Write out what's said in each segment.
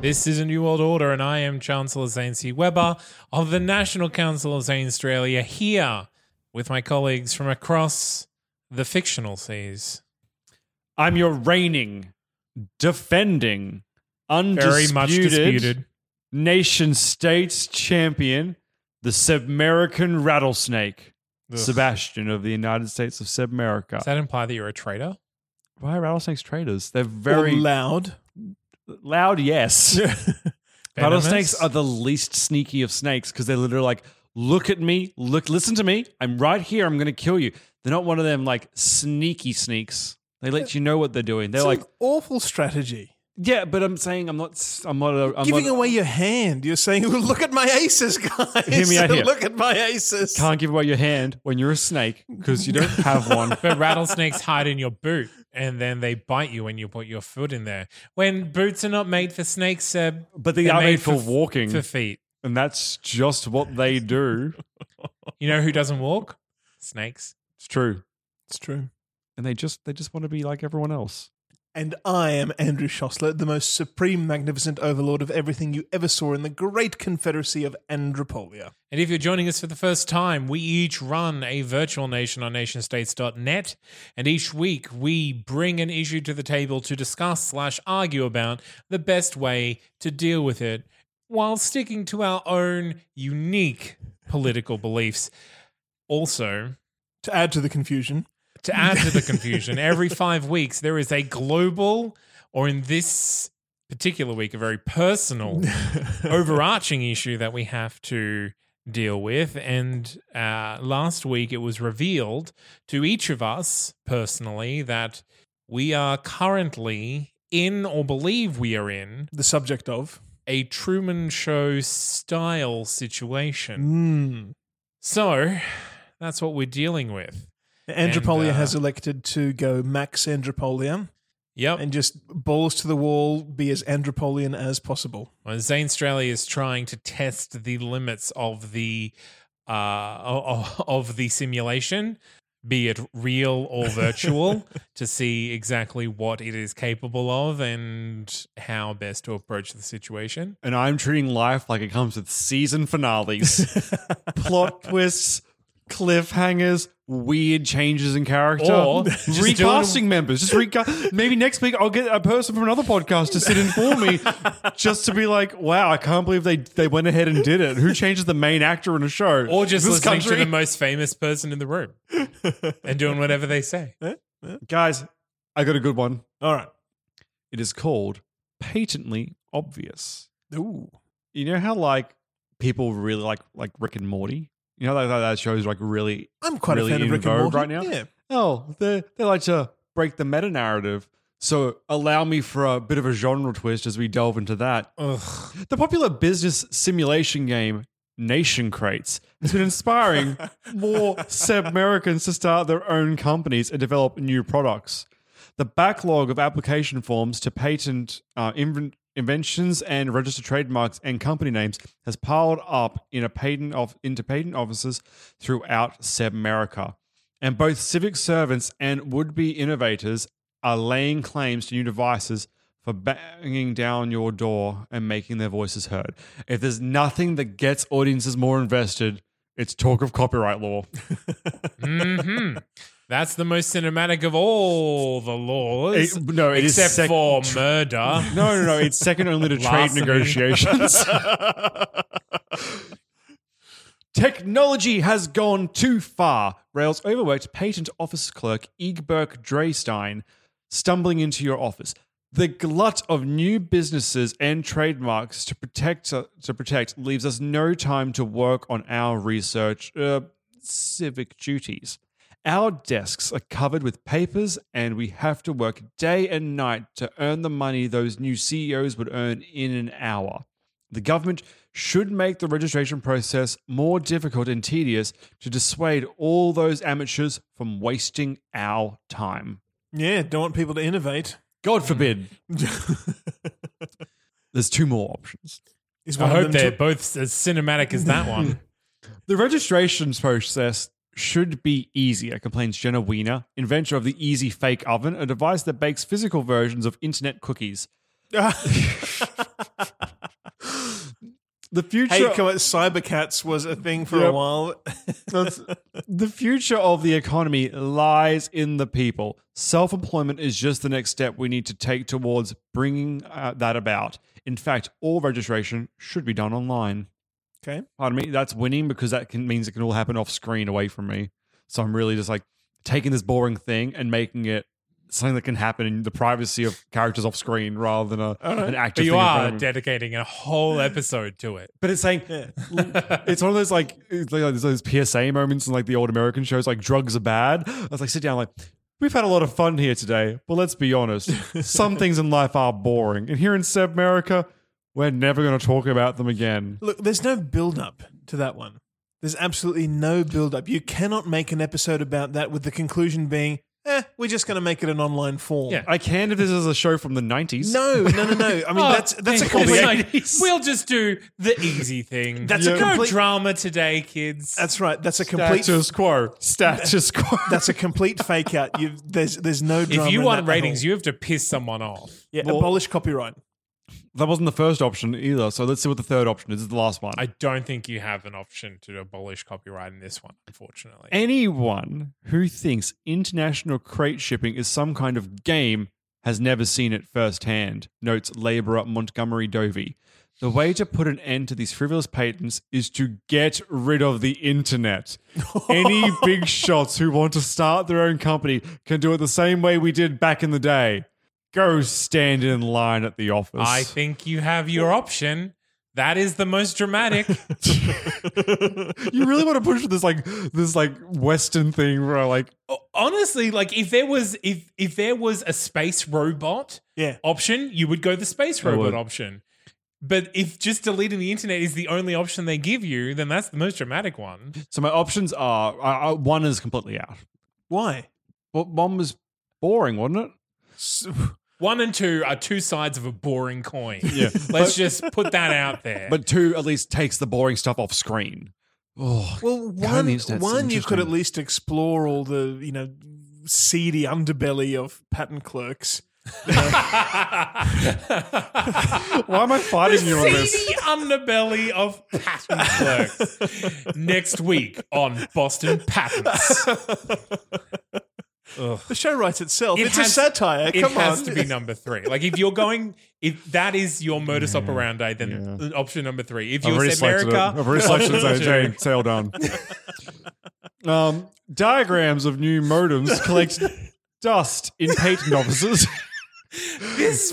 This is A New World Order, and I am Chancellor Zane C. Weber of the National Council of Zanstralia, here with my colleagues from across the fictional seas. I'm your reigning, defending, undisputed, very much disputed, nation-states champion, the Sub-American rattlesnake, ugh, Sebastian of the United States of Sub-America. Does that imply that you're a traitor? Why are rattlesnakes traitors? They're very... or loud. Loud, yes. Rattlesnakes are the least sneaky of snakes because they're literally like, look at me, look, listen to me. I'm right here. I'm going to kill you. They're not one of them like sneaky sneaks. They let you know what they're doing. They're like an awful strategy. Yeah, but I'm saying I'm not away your hand. You're saying, look at my aces, guys. Hear me out here. Look at my aces. Can't give away your hand when you're a snake because you don't have one. But rattlesnakes hide in your boot and then they bite you when you put your foot in there. When boots are not made for snakes, Seb, but they are made for walking. For feet. And that's just what they do. You know who doesn't walk? Snakes. It's true. It's true. And they just want to be like everyone else. And I am Andrew Szosler, the most supreme, magnificent overlord of everything you ever saw in the great confederacy of Andropolia. And if you're joining us for the first time, we each run a virtual nation on nationstates.net, and each week we bring an issue to the table to discuss/argue about the best way to deal with it while sticking to our own unique political beliefs. Also, To add to the confusion, every 5 weeks there is a global, or in this particular week, a very personal, overarching issue that we have to deal with. And last week it was revealed to each of us personally that we are currently in, or believe we are in, the subject of a Truman Show style situation. Mm. So that's what we're dealing with. Andropolia has elected to go max Andropolia, yep, and just balls to the wall, be as Andropolian as possible. Well, Zanstralia is trying to test the limits of the simulation, be it real or virtual, to see exactly what it is capable of and how best to approach the situation. And I'm treating life like it comes with season finales, plot twists, cliffhangers, weird changes in character, or recasting members. Maybe next week I'll get a person from another podcast to sit in for me just to be like, wow, I can't believe they went ahead and did it. Who changes the main actor in a show? Or just listening to the most famous person in the room and doing whatever they say. Guys, I got a good one. All right. It is called patently obvious. Ooh. You know how like people really like Rick and Morty? You know, that show's like really, I'm quite really a fan of Rick and Morty right now. Yeah. Oh, they like to break the meta narrative. So allow me for a bit of a genre twist as we delve into that. Ugh. The popular business simulation game Nation Crates has been inspiring more Sub-Americans to start their own companies and develop new products. The backlog of application forms to patent inventions and registered trademarks and company names has piled up into patent offices throughout Sebmerica. And both civic servants and would-be innovators are laying claims to new devices for banging down your door and making their voices heard. If there's nothing that gets audiences more invested, it's talk of copyright law. Mm-hmm. That's the most cinematic of all the laws. Except for murder. No, it's second only to trade negotiations. Technology has gone too far, rails overworked patent office clerk Egbert Drestein stumbling into your office. The glut of new businesses and trademarks to protect leaves us no time to work on our research, civic duties. Our desks are covered with papers, and we have to work day and night to earn the money those new CEOs would earn in an hour. The government should make the registration process more difficult and tedious to dissuade all those amateurs from wasting our time. Yeah, don't want people to innovate. God forbid. There's two more options. I hope they're both as cinematic as that one. The registration process should be easier, complains Jenna Wiener, inventor of the Easy Fake Oven, a device that bakes physical versions of internet cookies. The future. Hey, cybercats was a thing for a while. The future of the economy lies in the people. Self-employment is just the next step we need to take towards bringing that about. In fact, all registration should be done online. Okay. Pardon me. That's winning because that means it can all happen off screen away from me. So I'm really just like taking this boring thing and making it something that can happen in the privacy of characters off screen rather than an active thing. You are dedicating a whole episode to it. But it's saying, it's one of those those PSA moments in like the old American shows, like drugs are bad. I was like, sit down, like, we've had a lot of fun here today, but let's be honest. Some things in life are boring. And here in Sub-America, we're never going to talk about them again. Look, there's no build-up to that one. There's absolutely no build-up. You cannot make an episode about that with the conclusion being, we're just going to make it an online form. Yeah. I can if this is a show from the 90s. No. I mean, that's a complete... We'll just do the easy thing. That's a complete... No drama today, kids. That's right. That's a complete... Status quo. That's a complete fake out. There's no drama. If you want ratings, you have to piss someone off. Yeah, well, abolish copyright. That wasn't the first option either, so let's see what the third option is. This is the last one. I don't think you have an option to abolish copyright in this one, unfortunately. Anyone who thinks international crate shipping is some kind of game has never seen it firsthand, notes labourer Montgomery Dovey. The way to put an end to these frivolous patents is to get rid of the internet. Any big shots who want to start their own company can do it the same way we did back in the day. Go stand in line at the office. I think you have your option. That is the most dramatic. You really want to push this Western thing where honestly, if there was a space robot option, you would go the space robot option. But if just deleting the internet is the only option they give you, then that's the most dramatic one. So my options are one is completely out. Why? Well, one was boring, wasn't it? So, 1 and 2 are two sides of a boring coin. Yeah. Let's just put that out there. But 2 at least takes the boring stuff off screen. Oh, well, one you could at least explore all the seedy underbelly of patent clerks. Why am I fighting you on this? The underbelly of patent clerks. Next week on Boston Patents. Ugh. The show writes itself. It's a satire. Come on. It has to be number 3. Like if you're going, if that is your modus operandi, then option number 3. If you're America, I've already selected it. Jane, sail down. Diagrams of new modems collect dust in patent offices. This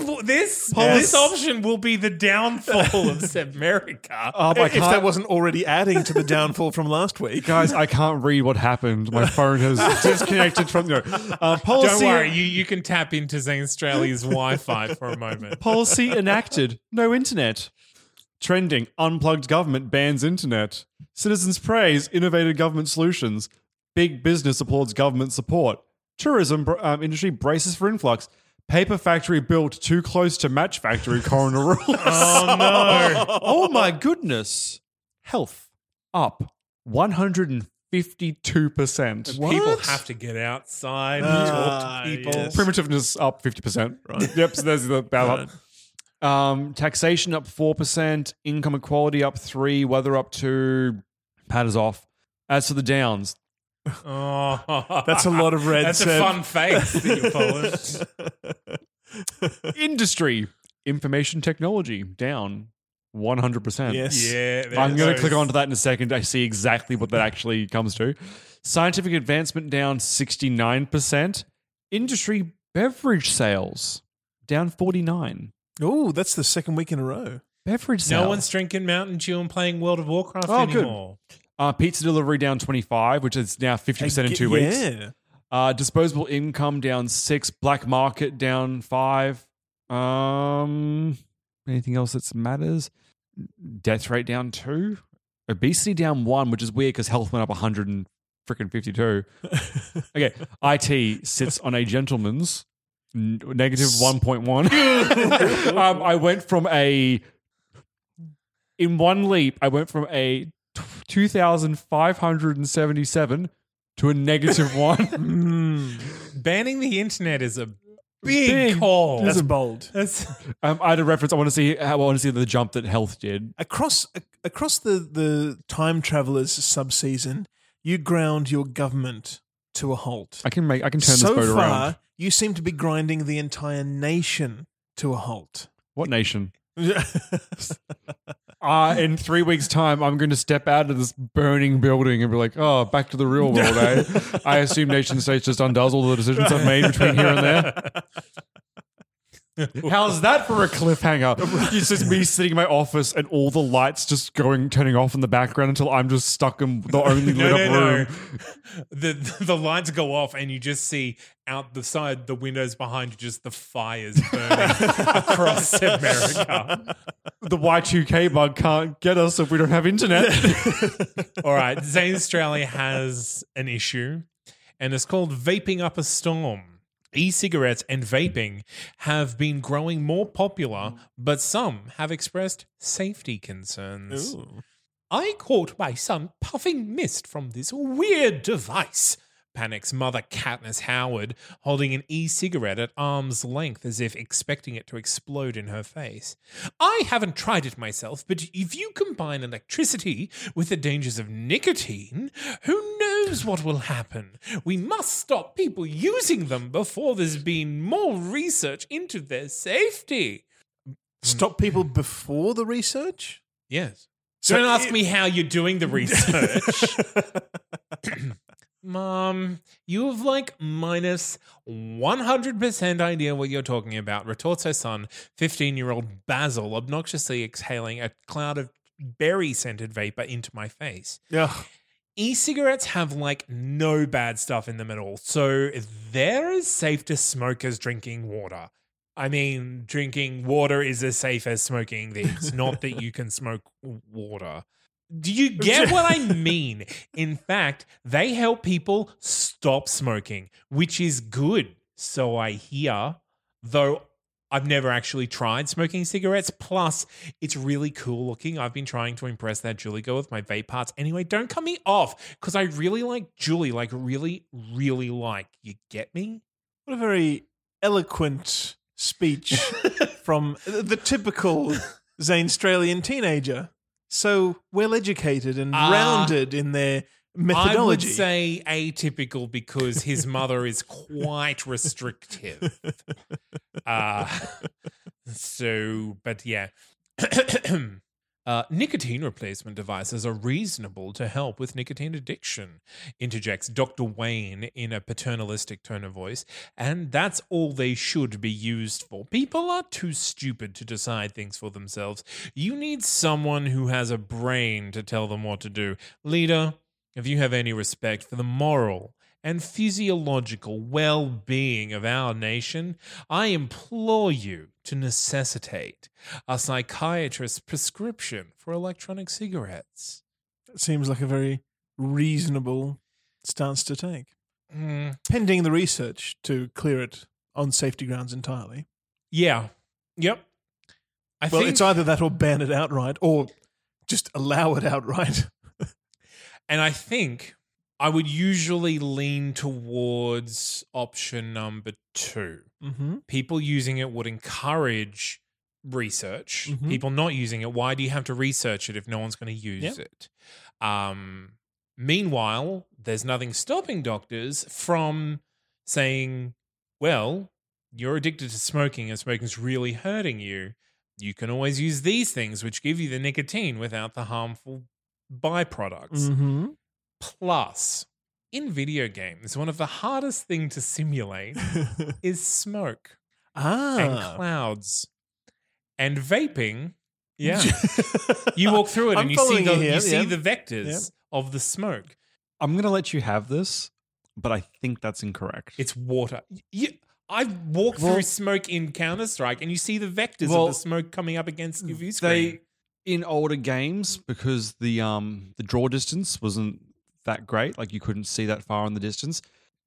option will be the downfall of Sebmerica. If that wasn't already adding to the downfall from last week. Guys, I can't read what happened. My phone has disconnected from policy. Don't worry, you can tap into Zanstralia's Wi-Fi for a moment. Policy enacted. No internet. Trending. Unplugged government bans internet. Citizens praise innovative government solutions. Big business applauds government support. Tourism industry braces for influx. Paper factory built too close to match factory, coroner rules. Oh, no. Oh, my goodness. Health up 152%. What? People have to get outside and talk to people. Yes. Primitiveness up 50%. Right. Yep, so there's the ballot. Taxation up 4%. Income equality up 3%. Weather up 2%. Patters off. As for the downs. Oh, that's a lot of red. That's a fun face that you polished. Industry, information technology, down. 100%. Yes. Yeah, I'm going to click onto that in a second. I see exactly what that actually comes to. Scientific advancement down 69%. Industry beverage sales down 49%. Oh, that's the second week in a row. Beverage sales. No one's drinking Mountain Dew and playing World of Warcraft anymore. Good. Pizza delivery down 25%, which is now 50% in 2 weeks. Yeah. Disposable income down 6%. Black market down 5%. Anything else that matters? Death rate down 2%. Obesity down 1%, which is weird because health went up 152. Okay, IT sits on a gentleman's negative 1.1. I went from a 2,577 to a -1. Banning the internet is a big call. That's bold. I had a reference. I want to see the jump that health did across the time travelers subseason. You ground your government to a halt. I can turn so this boat far, around. You seem to be grinding the entire nation to a halt. What nation? In 3 weeks' time, I'm going to step out of this burning building and be like, oh, back to the real world, eh? I assume nation states just undoes all the decisions I've made between here and there. How's that for a cliffhanger? It's just me sitting in my office and all the lights just turning off in the background until I'm just stuck in the only lit up room. The lights go off and you just see out the side, the windows behind you, just the fires burning across America. The Y2K bug can't get us if we don't have internet. All right, Zanstralia has an issue, and it's called Vaping Up a Storm. E-cigarettes and vaping have been growing more popular, but some have expressed safety concerns. Ooh. I caught my son puffing mist from this weird device, panics mother Katniss Howard, holding an e-cigarette at arm's length as if expecting it to explode in her face. I haven't tried it myself, but if you combine electricity with the dangers of nicotine, who knows what will happen? We must stop people using them before there's been more research into their safety. Stop people before the research? Yes. Don't ask me how you're doing the research. Mom, you have like -100% idea what you're talking about, retorts her son, 15-year-old Basil, obnoxiously exhaling a cloud of berry-scented vapor into my face. Ugh. E-cigarettes have like no bad stuff in them at all, so they're as safe to smoke as drinking water. I mean, drinking water is as safe as smoking these, not that you can smoke water. Do you get what I mean? In fact, they help people stop smoking, which is good, so I hear, though I've never actually tried smoking cigarettes. Plus, it's really cool looking. I've been trying to impress that Julie girl with my vape parts. Anyway, don't cut me off because I really like Julie, like really, really like. You get me? What a very eloquent speech from the typical Zanstralian teenager. So well-educated and rounded in their methodology. I would say atypical because his mother is quite restrictive. But yeah. Nicotine replacement devices are reasonable to help with nicotine addiction, interjects Dr. Wayne in a paternalistic tone of voice, and that's all they should be used for. People are too stupid to decide things for themselves. You need someone who has a brain to tell them what to do. Leader, if you have any respect for the moral and physiological well-being of our nation, I implore you to necessitate a psychiatrist's prescription for electronic cigarettes. That seems like a very reasonable stance to take. Pending the research to clear it on safety grounds entirely. Yeah. Yep. I think it's either that or ban it outright or just allow it outright. And I think I would usually lean towards option number 2. Mm-hmm. People using it would encourage research. Mm-hmm. People not using it, why do you have to research it if no one's going to use it? Meanwhile, there's nothing stopping doctors from saying, well, you're addicted to smoking and smoking's really hurting you. you can always use these things, which give you the nicotine without the harmful byproducts. Mm-hmm. Plus, in video games, one of the hardest things to simulate is smoke and clouds and vaping. Yeah. You walk through it and you see the vectors of the smoke. I'm going to let you have this, but I think that's incorrect. It's water. I've walked through smoke in Counter-Strike and you see the vectors of the smoke coming up against your view screen. In older games, because the draw distance wasn't that great, like you couldn't see that far in the distance,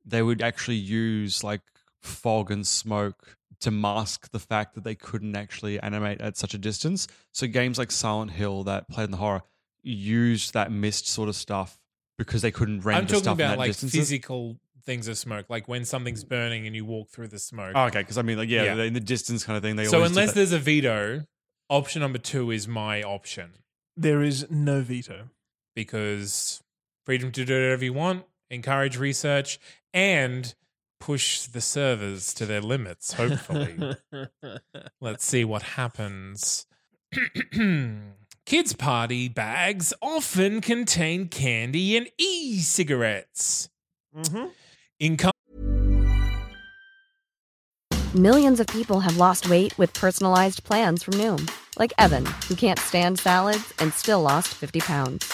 they would actually use like fog and smoke to mask the fact that they couldn't actually animate at such a distance. So games like Silent Hill that played in the horror used that mist sort of stuff because they couldn't render stuff in that distance. I'm talking about like physical things of smoke, like when something's burning and you walk through the smoke. Oh, okay, because I mean like in the distance kind of thing. So unless there's a veto, option number 2 is my option. There is no veto. Because freedom to do whatever you want, encourage research, and push the servers to their limits, hopefully. Let's see what happens. Kids' party bags often contain candy and e-cigarettes. Mm-hmm. Millions of people have lost weight with personalized plans from Noom, like Evan, who can't stand salads and still lost 50 pounds.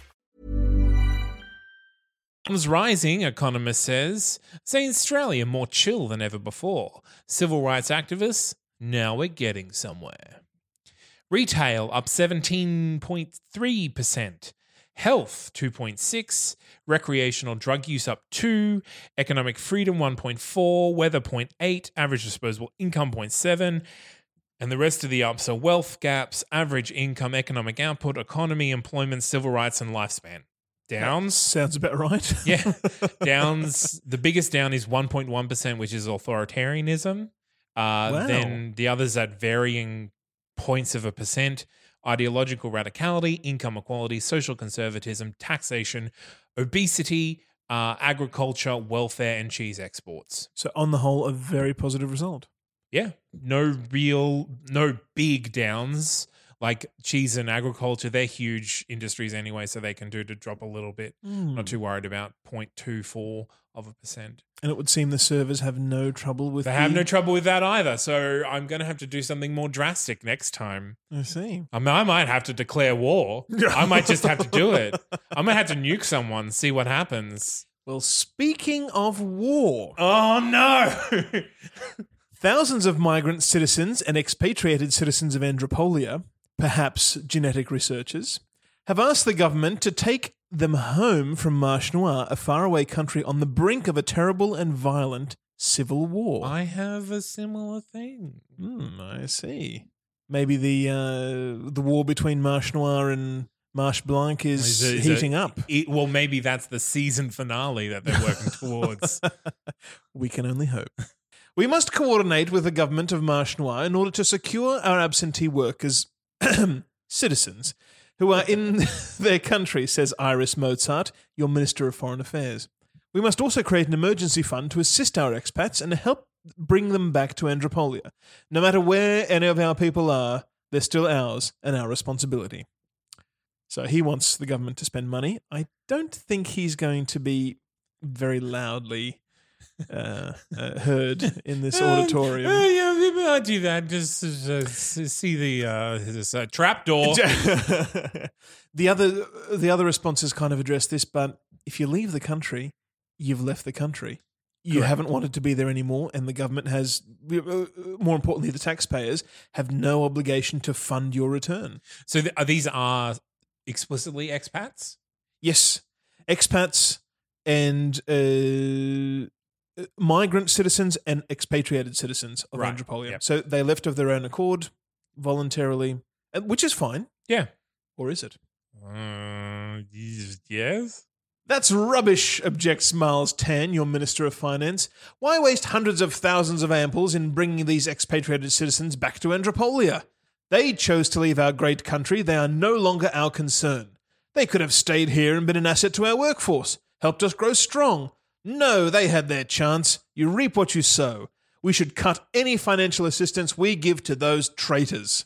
Rising, economist says. Zanstralia more chill than ever before. Civil rights activists, now we're getting somewhere. Retail up 17.3%. Health 2.6%. Recreational drug use up 2%. Economic freedom 1.4%. Weather 0.8%. Average disposable income 0.7%. And the rest of the ups are wealth gaps, average income, economic output, economy, employment, civil rights, and lifespan. Downs. Sounds about right. Yeah. Downs. The biggest down is 1.1%, which is authoritarianism. Wow. Then the others at varying points of a percent: ideological radicality, income equality, social conservatism, taxation, obesity, agriculture, welfare, and cheese exports. So on the whole, a very positive result. Yeah. No big downs. Like cheese and agriculture, they're huge industries anyway, so they can do to drop a little bit. Not too worried about 0.24%. And it would seem the servers have no trouble with that. They have no trouble with that either, so I'm going to have to do something more drastic next time. I see. I might have to declare war. I might just have to do it. I might have to nuke someone, see what happens. Well, speaking of war. Oh, no. Thousands of migrant citizens and expatriated citizens of Andropolia, perhaps genetic researchers, have asked the government to take them home from Marche Noir, a faraway country on the brink of a terrible and violent civil war. I have a similar thing. I see. Maybe the war between Marche Noir and Marche Blanc is heating up. Well, maybe that's the season finale that they're working towards. We can only hope. We must coordinate with the government of Marche Noir in order to secure our absentee workers, citizens, who are in their country, says Iris Mozart, your Minister of Foreign Affairs. We must also create an emergency fund to assist our expats and help bring them back to Andropolia. No matter where any of our people are, they're still ours and our responsibility. So he wants the government to spend money. I don't think he's going to be very loudly heard in this auditorium. I do that just to see this trapdoor. The other responses kind of address this, but if you leave the country, you've left the country. You haven't wanted to be there anymore, and the government has, more importantly, the taxpayers, have no obligation to fund your return. So these are explicitly expats? Yes. Expats and migrant citizens and expatriated citizens of Andropolia. Yep. So they left of their own accord voluntarily, which is fine. Yeah. Or is it? Yes. That's rubbish, objects Miles Tan, your Minister of Finance. Why waste hundreds of thousands of amples in bringing these expatriated citizens back to Andropolia? They chose to leave our great country. They are no longer our concern. They could have stayed here and been an asset to our workforce, helped us grow strong. No, they had their chance. You reap what you sow. We should cut any financial assistance we give to those traitors.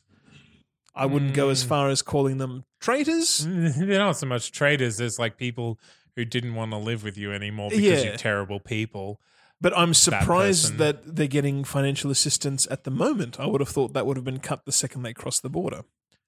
I wouldn't go as far as calling them traitors. They're not so much traitors as like people who didn't want to live with you anymore because you're terrible people. But I'm surprised that they're getting financial assistance at the moment. I would have thought that would have been cut the second they crossed the border.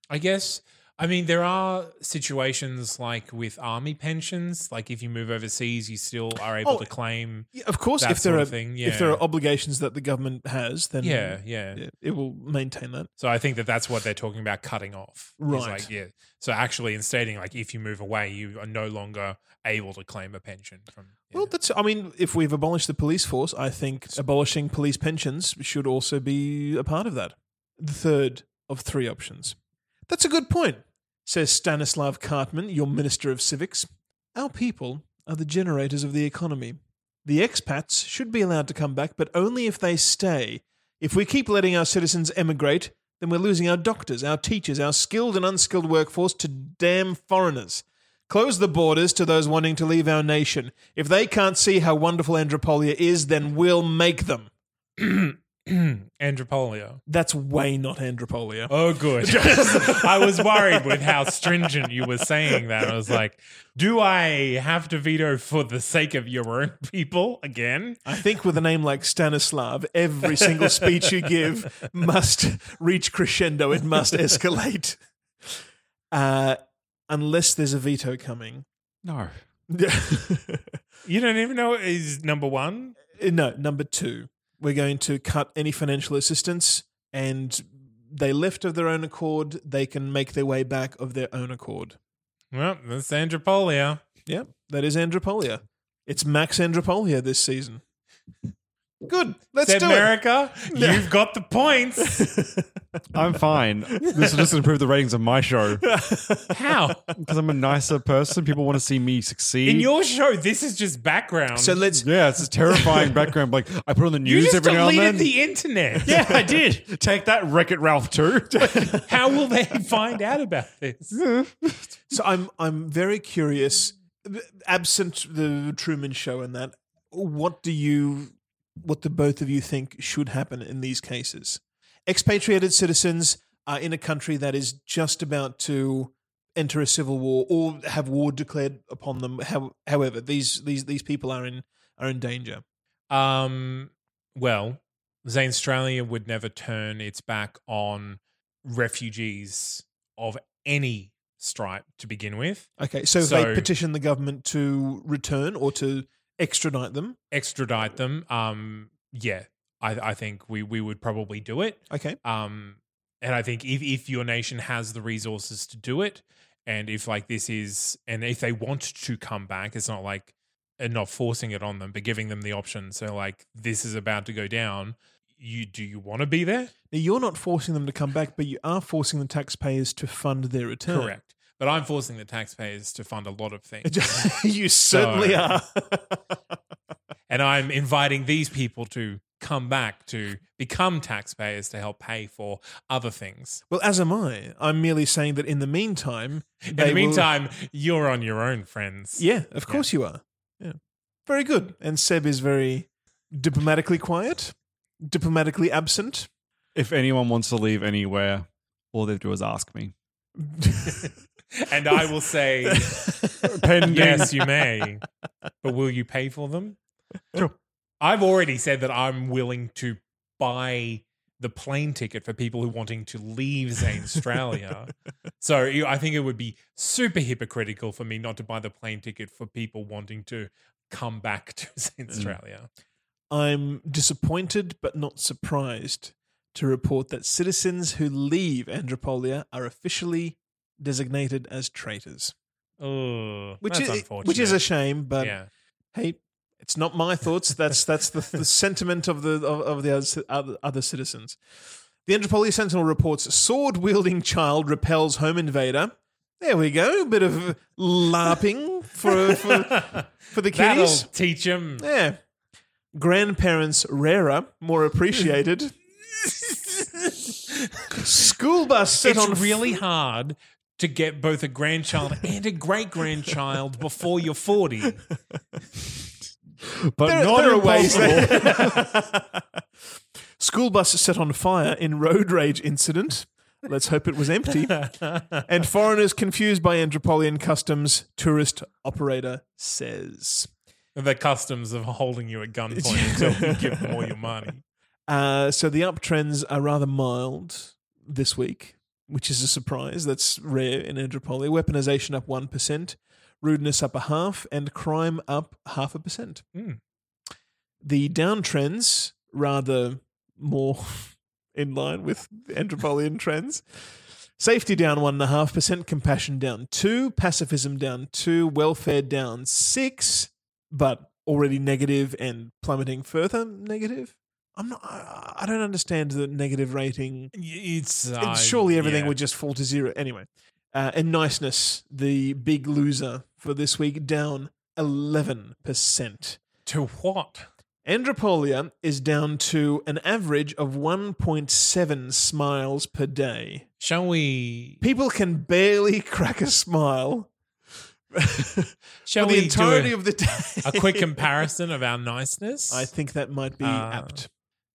I guess. I mean, there are situations like with army pensions, like if you move overseas, you still are able to claim. Of course, if there are obligations that the government has, then it will maintain that. So I think that that's what they're talking about cutting off. Right. Like, so actually instating like if you move away, you are no longer able to claim a pension from. Yeah. Well, if we've abolished the police force, I think abolishing police pensions should also be a part of that. The third of three options. That's a good point, says Stanislav Kartman, your Minister of Civics. Our people are the generators of the economy. The expats should be allowed to come back, but only if they stay. If we keep letting our citizens emigrate, then we're losing our doctors, our teachers, our skilled and unskilled workforce to damn foreigners. Close the borders to those wanting to leave our nation. If they can't see how wonderful Andropolia is, then we'll make them. Andropolia. That's way not Andropolia. Oh, good. I was worried with how stringent you were saying that. I was like, do I have to veto for the sake of your own people again? I think with a name like Stanislav, every single speech you give must reach crescendo. It must escalate. Unless there's a veto coming. No. You don't even know is number one? No, number two. We're going to cut any financial assistance, and they left of their own accord. They can make their way back of their own accord. Well, that's Andropolia. Yeah, that is Andropolia. It's Max Andropolia this season. Good. Let's do it. America, you've got the points. I'm fine. This will just improve the ratings of my show. How? Because I'm a nicer person. People want to see me succeed. In your show, this is just background. So let's. Yeah, it's a terrifying background. Like I put on the news every now and then. You just deleted the internet. Yeah, I did. Take that, Wreck-It Ralph 2. How will they find out about this? So I'm very curious. Absent the Truman Show and that, what the both of you think should happen in these cases. Expatriated citizens are in a country that is just about to enter a civil war or have war declared upon them. However, these people are in danger. Well, Zanstralia would never turn its back on refugees of any stripe to begin with. Okay, so they petition the government to return or to extradite them. I think we would probably do it. Okay. And I think if your nation has the resources to do it, and if like this is, and if they want to come back, it's not like, and not forcing it on them, but giving them the option. So like this is about to go down. Do you want to be there? Now, you're not forcing them to come back, but you are forcing the taxpayers to fund their return. Correct. But I'm forcing the taxpayers to fund a lot of things. You certainly are. And I'm inviting these people to come back to become taxpayers to help pay for other things. Well, as am I. I'm merely saying that in the meantime... you're on your own, friends. Yeah, of course you are. Yeah, very good. And Seb is very diplomatically quiet, diplomatically absent. If anyone wants to leave anywhere, all they do is ask me. And I will say, yes, you may, but will you pay for them? Sure. I've already said that I'm willing to buy the plane ticket for people who are wanting to leave Zanstralia. So I think it would be super hypocritical for me not to buy the plane ticket for people wanting to come back to Zanstralia. I'm disappointed but not surprised to report that citizens who leave Andropolia are officially designated as traitors. Oh, that's unfortunate. Which is a shame, but hey, it's not my thoughts. That's the sentiment of the other citizens. The Andropolia Sentinel reports sword-wielding child repels home invader. There we go. A bit of LARPing for the kiddies. That'll teach them. Yeah. Grandparents rarer, more appreciated. School bus set it's on... It's really hard to get both a grandchild and a great-grandchild before you're 40. But there are ways there. School bus set on fire in road rage incident. Let's hope it was empty. And foreigners confused by Andropolian customs, tourist operator says. The customs of holding you at gunpoint until you give them all your money. So the uptrends are rather mild this week, which is a surprise. That's rare in Andropolia. Weaponization up 1%, rudeness up 0.5%, and crime up 0.5%. Mm. The downtrends, rather more in line with Andropolian trends. Safety down 1.5%, compassion down 2%, pacifism down 2%, welfare down 6%, but already negative and plummeting further negative. I don't understand the negative rating. It's surely everything would just fall to zero anyway. And niceness, the big loser for this week, down 11%. To what? Andropolia is down to an average of 1.7 smiles per day. Shall we? People can barely crack a smile. Shall for the entirety of the day. A quick comparison of our niceness? I think that might be apt.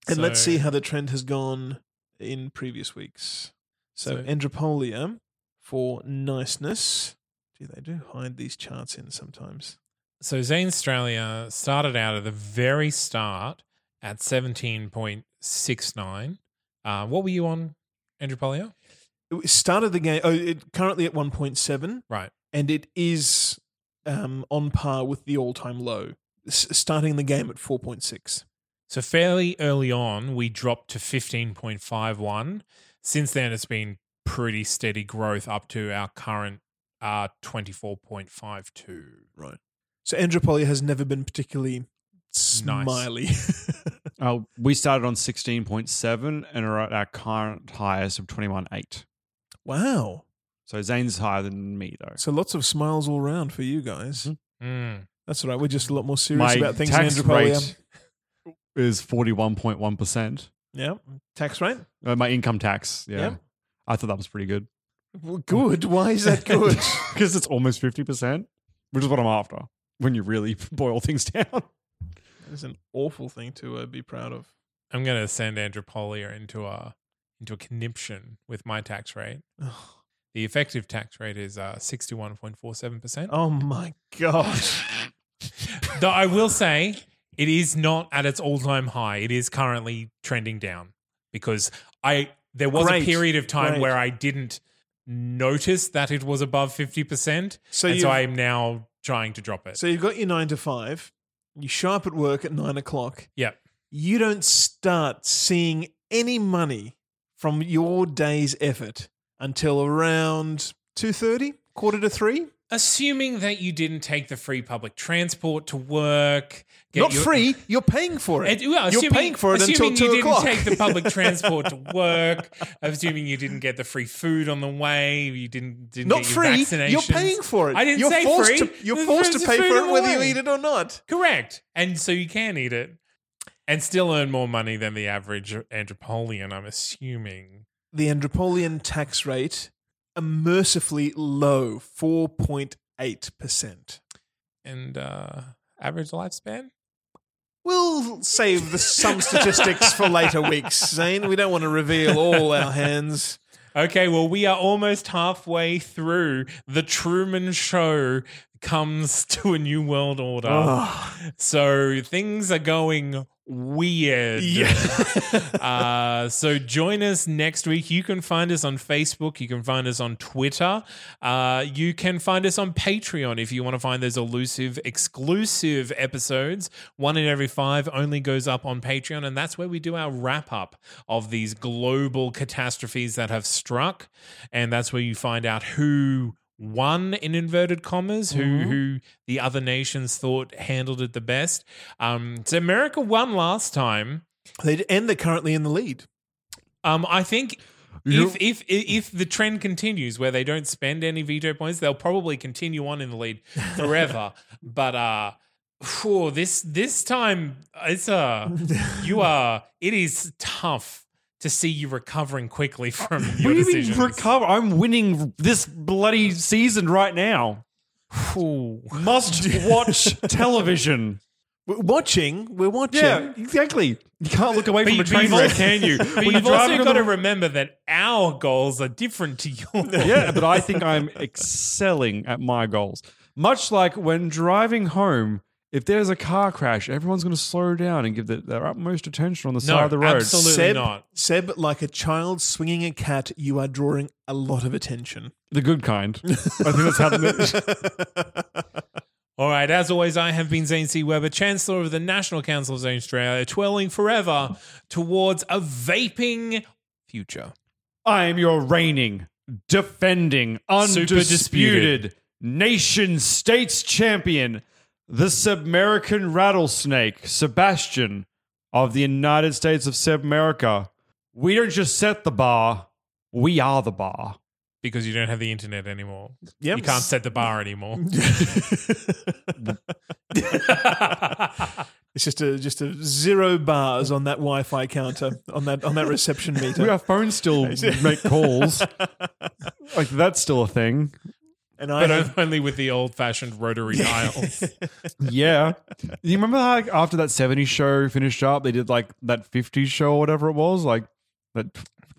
And let's see how the trend has gone in previous weeks. So Andropolia for niceness. Gee, they do hide these charts in sometimes. So Zanstralia started out at the very start at 17.69. What were you on, Andropolia? It started the game currently at 1.7. Right. And it is on par with the all-time low, starting the game at 4.6. So fairly early on, we dropped to 15.51. Since then, it's been pretty steady growth up to our current 24.52. Right. So Andropolia has never been particularly smiley. Nice. We started on 16.7 and are at our current highest of 21.8. Wow. So Zane's higher than me, though. So lots of smiles all round for you guys. Mm-hmm. Mm. That's all right. We're just a lot more serious about things in Andropolia. Rate is 41.1%. Yeah. Tax rate? My income tax, yeah. I thought that was pretty good. Well, good? Why is that good? Because it's almost 50%, which is what I'm after. When you really boil things down. That is an awful thing to be proud of. I'm going to send Andropolia into a conniption with my tax rate. The effective tax rate is 61.47%. Oh, my God. Though I will say it is not at its all-time high. It is currently trending down because there was a period of time where I didn't notice that it was above 50%, so I am now trying to drop it. So you've got your 9 to 5. You show up at work at 9 o'clock. Yeah. You don't start seeing any money from your day's effort until around 2:30, 2:45. Assuming that you didn't take the free public transport to work. Free, you're paying for it. You're paying for it until 2 o'clock. Assuming you didn't take the public transport to work, assuming you didn't get the free food on the way, you didn't get your vaccinations. Not free, you're paying for it. I didn't say free. You're forced to pay for it whether you eat it or not. Correct, and so you can eat it and still earn more money than the average Andropolian, I'm assuming. The Andropolian tax rate, a mercifully low 4.8%. And average lifespan? We'll save some statistics for later weeks, Zane. We don't want to reveal all our hands. Okay, well, we are almost halfway through. The Truman Show comes to A New World Order. Oh. So things are going weird. Yeah. So join us next week. You can find us on Facebook. You can find us on Twitter. You can find us on Patreon if you want to find those elusive, exclusive episodes. 1 in every 5 only goes up on Patreon, and that's where we do our wrap-up of these global catastrophes that have struck, and that's where you find out who won, in inverted commas, who the other nations thought handled it the best. So America won last time. And they're currently in the lead. I think If the trend continues where they don't spend any veto points, they'll probably continue on in the lead forever. But this time it's it is tough to see you recovering quickly from your decisions. What do you mean recover? I'm winning this bloody season right now. Must watch television. We're watching. Yeah, exactly. You can't look away from a train wreck, can you? But you've also got to remember that our goals are different to yours. Yeah, but I think I'm excelling at my goals. Much like when driving home, if there's a car crash, everyone's going to slow down and give their utmost attention on the side of the road. Absolutely not. Seb, like a child swinging a cat, you are drawing a lot of attention. The good kind. I think that's happened. All right, as always, I have been Zane C. Weber, Chancellor of the National Council of Zanstralia, twirling forever towards a vaping future. I am your reigning, defending, undisputed nation-states champion, the Sub-American rattlesnake, Sebastian of the United States of Sebmerica. We don't just set the bar, we are the bar. Because you don't have the internet anymore. Yep. You can't set the bar anymore. It's just a zero bars on that Wi-Fi counter, on that reception meter. Our phones still make calls. Like that's still a thing. Only with the old-fashioned rotary dials. Yeah. You remember like after that 70s show finished up, they did like that 50s show or whatever it was? Like that...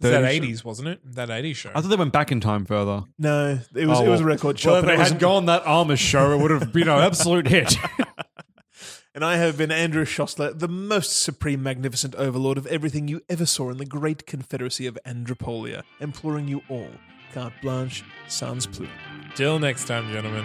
That 80s, wasn't it? That 80s show. I thought they went back in time further. No, it was a record shop. Well, if they had gone that Amish show, it would have been an absolute hit. And I have been Andrew Szosler, the most supreme, magnificent overlord of everything you ever saw in the great confederacy of Andropolia, imploring you all, carte blanche, sans plus. Till next time, gentlemen.